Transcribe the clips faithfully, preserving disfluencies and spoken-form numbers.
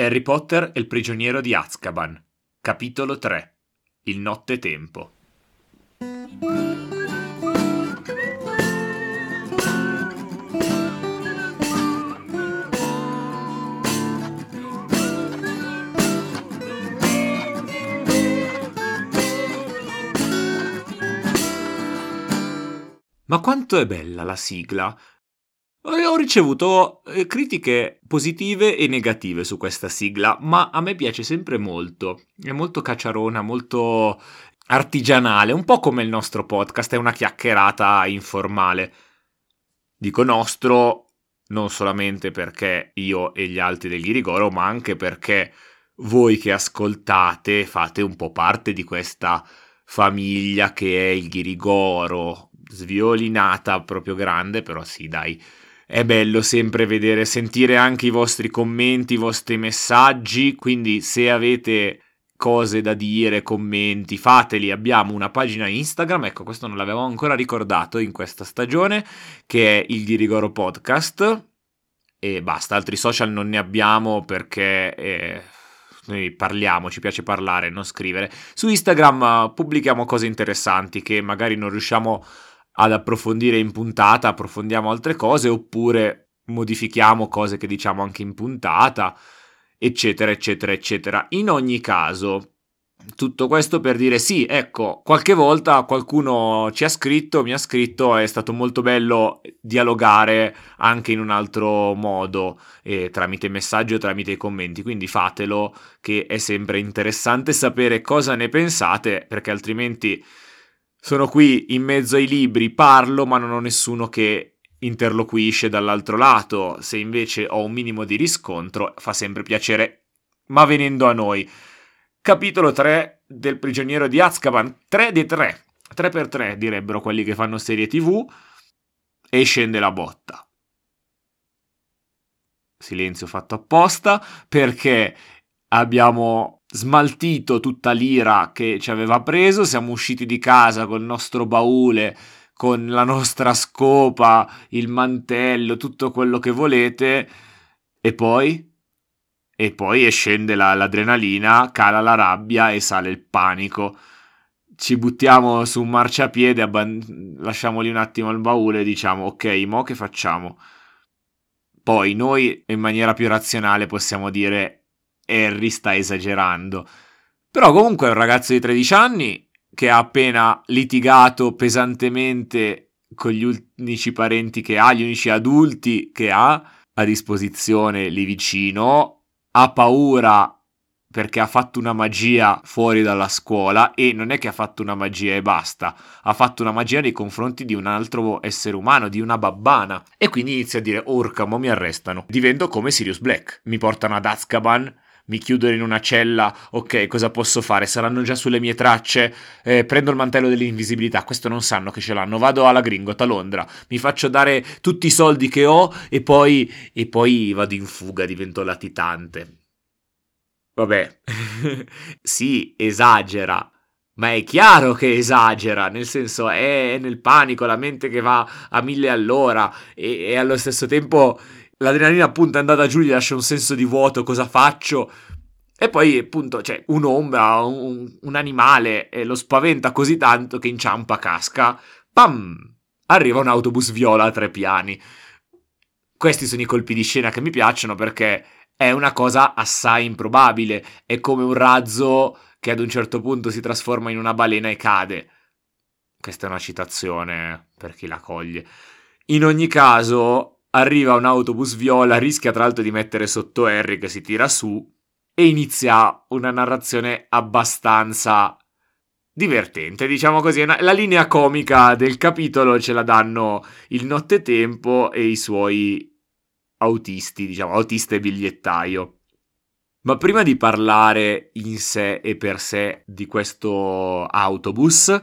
Harry Potter e il prigioniero di Azkaban, capitolo tre, Il Nottetempo. Ma quanto è bella la sigla! Ho ricevuto critiche positive e negative su questa sigla, ma a me piace sempre molto. È molto cacciarona, molto artigianale, un po' come il nostro podcast, è una chiacchierata informale. Dico nostro non solamente perché io e gli altri del Ghirigoro, ma anche perché voi che ascoltate fate un po' parte di questa famiglia che è il Ghirigoro, sviolinata proprio grande, però sì, dai. È bello sempre vedere, sentire anche i vostri commenti, i vostri messaggi, quindi se avete cose da dire, commenti, fateli. Abbiamo una pagina Instagram, ecco questo non l'avevo ancora ricordato in questa stagione, che è il Dirigoro Podcast e basta, altri social non ne abbiamo perché eh, noi parliamo, ci piace parlare, non scrivere. Su Instagram pubblichiamo cose interessanti che magari non riusciamo ad approfondire in puntata, approfondiamo altre cose, oppure modifichiamo cose che diciamo anche in puntata, eccetera, eccetera, eccetera. In ogni caso, tutto questo per dire sì, ecco, qualche volta qualcuno ci ha scritto, mi ha scritto, è stato molto bello dialogare anche in un altro modo, eh, tramite messaggio, tramite i commenti, quindi fatelo, che è sempre interessante sapere cosa ne pensate, perché altrimenti sono qui in mezzo ai libri, parlo, ma non ho nessuno che interloquisce dall'altro lato. Se invece ho un minimo di riscontro, fa sempre piacere. Ma venendo a noi, capitolo tre del prigioniero di Azkaban, tre di tre, tre per tre direbbero quelli che fanno serie tv, e scende la botta. Silenzio fatto apposta, perché abbiamo smaltito tutta l'ira che ci aveva preso, siamo usciti di casa col nostro baule, con la nostra scopa, il mantello, tutto quello che volete, e poi e poi e scende la, l'adrenalina, cala la rabbia e sale il panico. Ci buttiamo su un marciapiede, abban- lasciamo lì un attimo il baule e diciamo ok, mo che facciamo? Poi noi in maniera più razionale possiamo dire Harry sta esagerando, però comunque è un ragazzo di tredici anni che ha appena litigato pesantemente con gli unici parenti che ha, gli unici adulti che ha a disposizione lì vicino, ha paura perché ha fatto una magia fuori dalla scuola, e non è che ha fatto una magia e basta, ha fatto una magia nei confronti di un altro essere umano, di una babbana, e quindi inizia a dire orca, mo mi arrestano, divento come Sirius Black, mi portano ad Azkaban, mi chiudono in una cella, ok, cosa posso fare? Saranno già sulle mie tracce, eh, prendo il mantello dell'invisibilità, questo non sanno che ce l'hanno, vado alla Gringota a Londra, mi faccio dare tutti i soldi che ho e poi, e poi vado in fuga, divento latitante. Vabbè, sì, esagera, ma è chiaro che esagera, nel senso è nel panico, la mente che va a mille all'ora e, e allo stesso tempo l'adrenalina appunto è andata giù, gli lascia un senso di vuoto, cosa faccio? E poi appunto c'è un'ombra, un, un animale, e lo spaventa così tanto che inciampa, casca, pam, arriva un autobus viola a tre piani. Questi sono i colpi di scena che mi piacciono perché è una cosa assai improbabile, è come un razzo che ad un certo punto si trasforma in una balena e cade. Questa è una citazione per chi la coglie. In ogni caso, arriva un autobus viola, rischia tra l'altro di mettere sotto Harry che si tira su e inizia una narrazione abbastanza divertente, diciamo così. La linea comica del capitolo ce la danno il Nottetempo e i suoi autisti, diciamo, autista e bigliettaio. Ma prima di parlare in sé e per sé di questo autobus,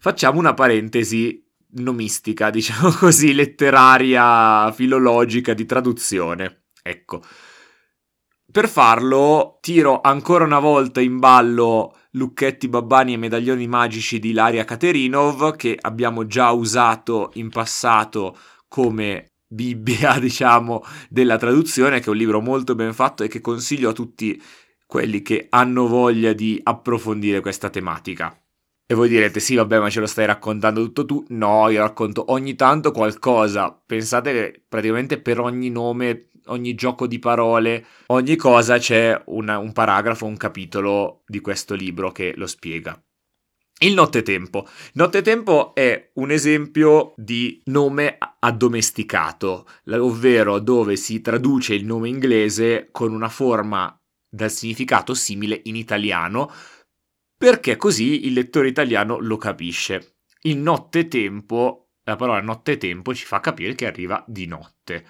facciamo una parentesi nomistica, diciamo così, letteraria, filologica, di traduzione. Ecco, per farlo tiro ancora una volta in ballo Lucchetti Babbani e Medaglioni Magici di Ilaria Katerinov, che abbiamo già usato in passato come Bibbia, diciamo, della traduzione, che è un libro molto ben fatto e che consiglio a tutti quelli che hanno voglia di approfondire questa tematica. E voi direte, sì vabbè, ma ce lo stai raccontando tutto tu? No, io racconto ogni tanto qualcosa. Pensate che praticamente per ogni nome, ogni gioco di parole, ogni cosa c'è una, un paragrafo, un capitolo di questo libro che lo spiega. Il Nottetempo. Nottetempo è un esempio di nome addomesticato, ovvero dove si traduce il nome inglese con una forma dal significato simile in italiano, perché così il lettore italiano lo capisce. Il nottetempo, la parola nottetempo ci fa capire che arriva di notte.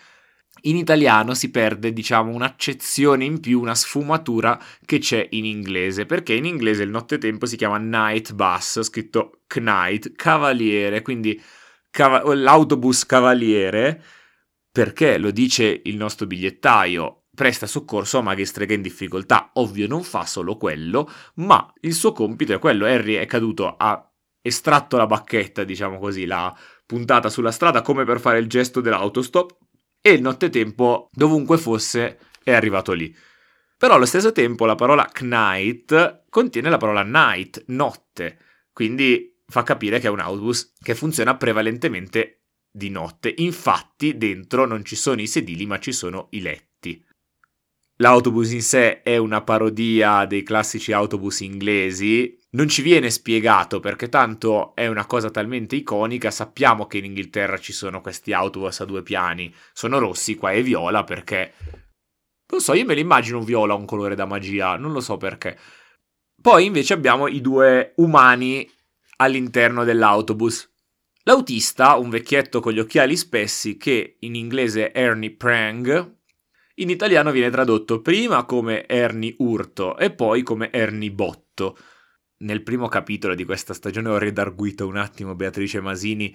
In italiano si perde, diciamo, un'accezione in più, una sfumatura che c'è in inglese, perché in inglese il nottetempo si chiama night bus, scritto knight, cavaliere, quindi cav- l'autobus cavaliere, perché lo dice il nostro bigliettaio, presta soccorso a maghi e streghe in difficoltà. Ovvio non fa solo quello, ma il suo compito è quello. Harry è caduto, ha estratto la bacchetta, diciamo così, l'ha puntata sulla strada come per fare il gesto dell'autostop, e il nottetempo, dovunque fosse, è arrivato lì. Però allo stesso tempo la parola knight contiene la parola night, notte, quindi fa capire che è un autobus che funziona prevalentemente di notte. Infatti dentro non ci sono i sedili, ma ci sono i letti. L'autobus in sé è una parodia dei classici autobus inglesi, non ci viene spiegato perché tanto è una cosa talmente iconica, sappiamo che in Inghilterra ci sono questi autobus a due piani, sono rossi, qua è viola perché, non so, io me li immagino viola, un colore da magia, non lo so perché. Poi invece abbiamo i due umani all'interno dell'autobus. L'autista, un vecchietto con gli occhiali spessi che in inglese è Ernie Prang, in italiano viene tradotto prima come Erni Urto e poi come Erni Botto. Nel primo capitolo di questa stagione ho redarguito un attimo Beatrice Masini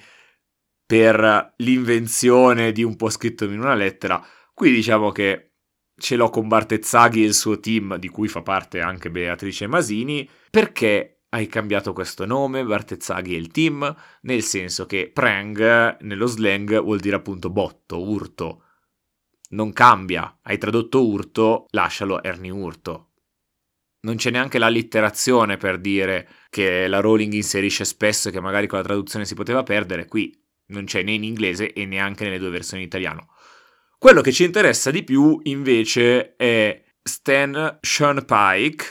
per l'invenzione di un po' scritto in una lettera. Qui diciamo che ce l'ho con Bartezzaghi e il suo team, di cui fa parte anche Beatrice Masini. Perché hai cambiato questo nome, Bartezzaghi e il team? Nel senso che Prang nello slang vuol dire appunto botto, urto. Non cambia, hai tradotto Urto, lascialo Erni Urto. Non c'è neanche l'allitterazione per dire che la Rowling inserisce spesso e che magari con la traduzione si poteva perdere, qui non c'è né in inglese e neanche nelle due versioni in italiano. Quello che ci interessa di più invece è Stan Shunpike.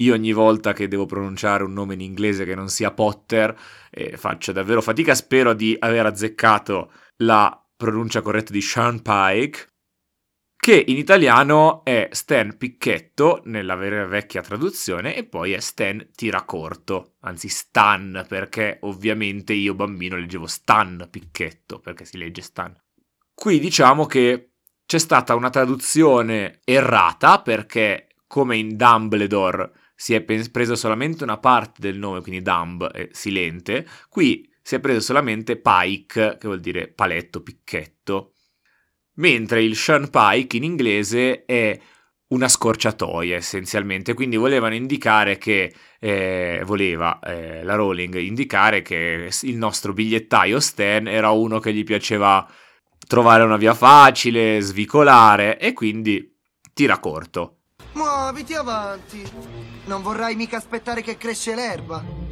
Io ogni volta che devo pronunciare un nome in inglese che non sia Potter eh, faccio davvero fatica, spero di aver azzeccato la pronuncia corretta di Shunpike, che in italiano è Stan Picchetto nella vera vecchia traduzione e poi è Stan Tiracorto, anzi Stan, perché ovviamente io bambino leggevo Stan Picchetto, perché si legge Stan. Qui diciamo che c'è stata una traduzione errata, perché come in Dumbledore si è presa solamente una parte del nome, quindi Dumb è silente, qui si è preso solamente pike, che vuol dire paletto, picchetto, mentre il Shunpike in inglese è una scorciatoia essenzialmente, quindi volevano indicare che, eh, voleva eh, la Rowling indicare che il nostro bigliettaio Stan era uno che gli piaceva trovare una via facile, svicolare, e quindi tira corto. Muoviti avanti, non vorrai mica aspettare che cresce l'erba.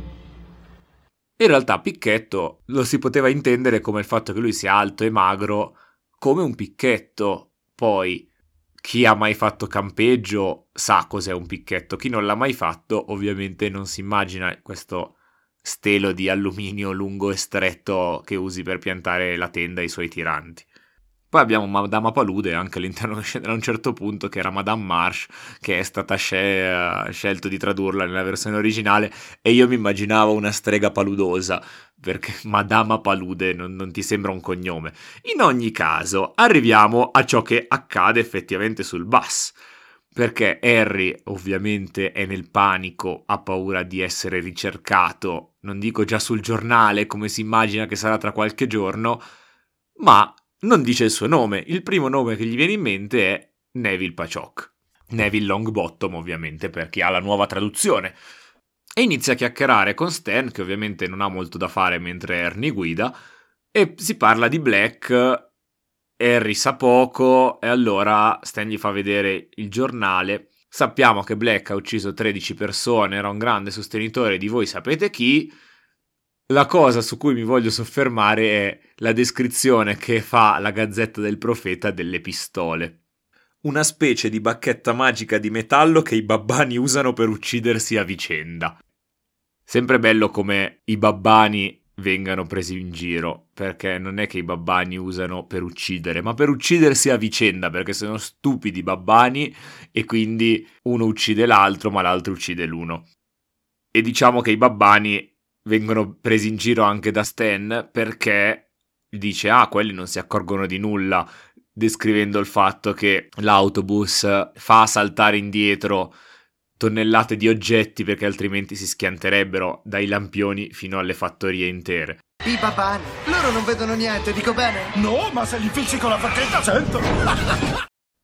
In realtà Picchetto lo si poteva intendere come il fatto che lui sia alto e magro come un picchetto. Poi chi ha mai fatto campeggio sa cos'è un picchetto, chi non l'ha mai fatto ovviamente non si immagina questo stelo di alluminio lungo e stretto che usi per piantare la tenda e i suoi tiranti. Poi abbiamo Madame Palude, anche all'interno a un certo punto, che era Madame Marsh, che è stata sce- scelto di tradurla nella versione originale, e io mi immaginavo una strega paludosa, perché Madame Palude non, non ti sembra un cognome. In ogni caso, arriviamo a ciò che accade effettivamente sul bus, perché Harry ovviamente è nel panico, ha paura di essere ricercato, non dico già sul giornale come si immagina che sarà tra qualche giorno, ma non dice il suo nome. Il primo nome che gli viene in mente è Neville Pacioc. Neville Longbottom, ovviamente, per chi ha la nuova traduzione. E inizia a chiacchierare con Stan, che ovviamente non ha molto da fare mentre Ernie guida, e si parla di Black Harry sa poco e allora Stan gli fa vedere il giornale. Sappiamo che Black ha ucciso tredici persone, era un grande sostenitore di voi sapete chi. La cosa su cui mi voglio soffermare è la descrizione che fa la Gazzetta del Profeta delle pistole. Una specie di bacchetta magica di metallo che i babbani usano per uccidersi a vicenda. Sempre bello come i babbani vengano presi in giro, perché non è che i babbani usano per uccidere, ma per uccidersi a vicenda, perché sono stupidi babbani e quindi uno uccide l'altro, ma l'altro uccide l'uno. E diciamo che i babbani vengono presi in giro anche da Stan, perché dice «Ah, quelli non si accorgono di nulla», descrivendo il fatto che l'autobus fa saltare indietro tonnellate di oggetti perché altrimenti si schianterebbero dai lampioni fino alle fattorie intere. I papani, loro non vedono niente, dico bene? No, ma se li impicci con la bacchetta sento!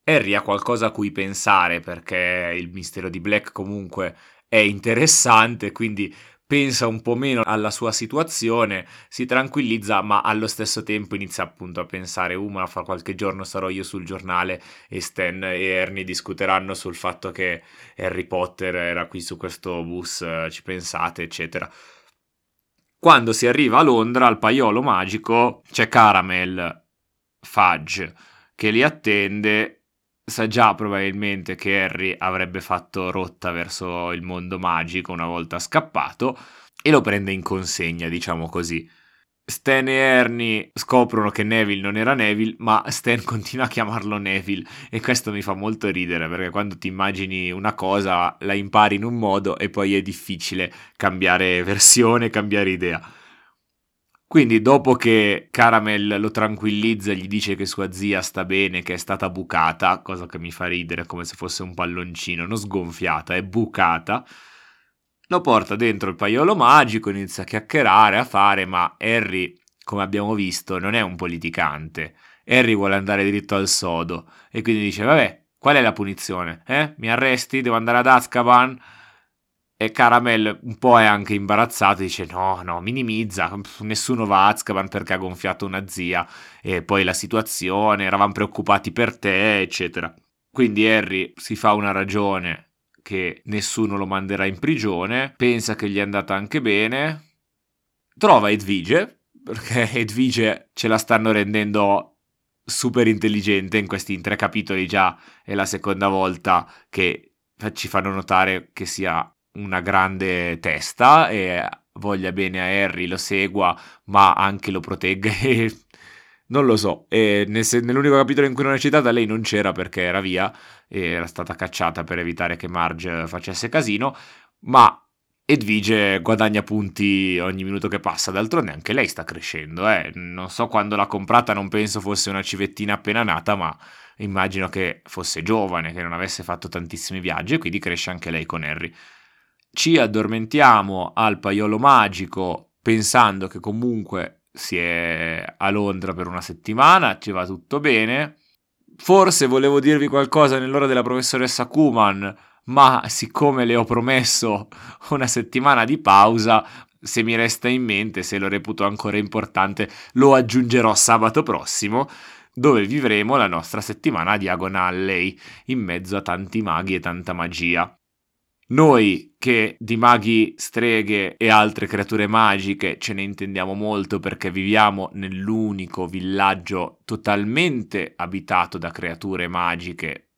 Harry ha qualcosa a cui pensare perché il mistero di Black comunque è interessante, quindi pensa un po' meno alla sua situazione, si tranquillizza, ma allo stesso tempo inizia appunto a pensare uh, ma fra qualche giorno sarò io sul giornale e Stan e Ernie discuteranno sul fatto che Harry Potter era qui su questo bus, ci pensate, eccetera. Quando si arriva a Londra, al paiolo magico, c'è Caramel Fudge che li attende. Sa già probabilmente che Harry avrebbe fatto rotta verso il mondo magico una volta scappato e lo prende in consegna, diciamo così. Stan e Ernie scoprono che Neville non era Neville, ma Stan continua a chiamarlo Neville e questo mi fa molto ridere perché quando ti immagini una cosa la impari in un modo e poi è difficile cambiare versione, cambiare idea. Quindi dopo che Caramel lo tranquillizza, gli dice che sua zia sta bene, che è stata bucata, cosa che mi fa ridere come se fosse un palloncino, non sgonfiata, è bucata, lo porta dentro il paiolo magico, inizia a chiacchierare, a fare, ma Harry, come abbiamo visto, non è un politicante. Harry vuole andare diritto al sodo e quindi dice, vabbè, qual è la punizione? Eh? Mi arresti? Devo andare ad Azkaban? E Caramel un po' è anche imbarazzato, dice no, no, minimizza, Pff, nessuno va a Azkaban perché ha gonfiato una zia, e poi la situazione, eravamo preoccupati per te, eccetera. Quindi Harry si fa una ragione che nessuno lo manderà in prigione, pensa che gli è andata anche bene, trova Edwige, perché Edwige ce la stanno rendendo super intelligente in questi tre capitoli già, è la seconda volta che ci fanno notare che sia una grande testa e voglia bene a Harry, lo segua ma anche lo protegga non lo so, e nel, nell'unico capitolo in cui non è citata lei non c'era perché era via e era stata cacciata per evitare che Marge facesse casino, ma Edwige guadagna punti ogni minuto che passa, d'altronde anche lei sta crescendo eh. Non so quando l'ha comprata, non penso fosse una civettina appena nata, ma immagino che fosse giovane, che non avesse fatto tantissimi viaggi e quindi cresce anche lei con Harry. Ci addormentiamo al paiolo magico pensando che comunque si è a Londra per una settimana, ci va tutto bene. Forse volevo dirvi qualcosa nell'ora della professoressa Kuman, ma siccome le ho promesso una settimana di pausa, se mi resta in mente, se lo reputo ancora importante, lo aggiungerò sabato prossimo, dove vivremo la nostra settimana a Diagonale, in mezzo a tanti maghi e tanta magia. Noi che di maghi, streghe e altre creature magiche ce ne intendiamo molto perché viviamo nell'unico villaggio totalmente abitato da creature magiche,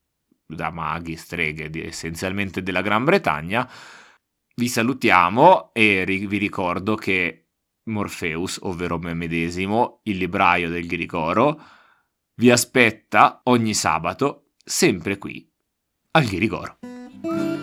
da maghi, streghe, essenzialmente della Gran Bretagna, vi salutiamo e vi ricordo che Morpheus, ovvero me medesimo, il libraio del Ghirigoro, vi aspetta ogni sabato, sempre qui, al Ghirigoro.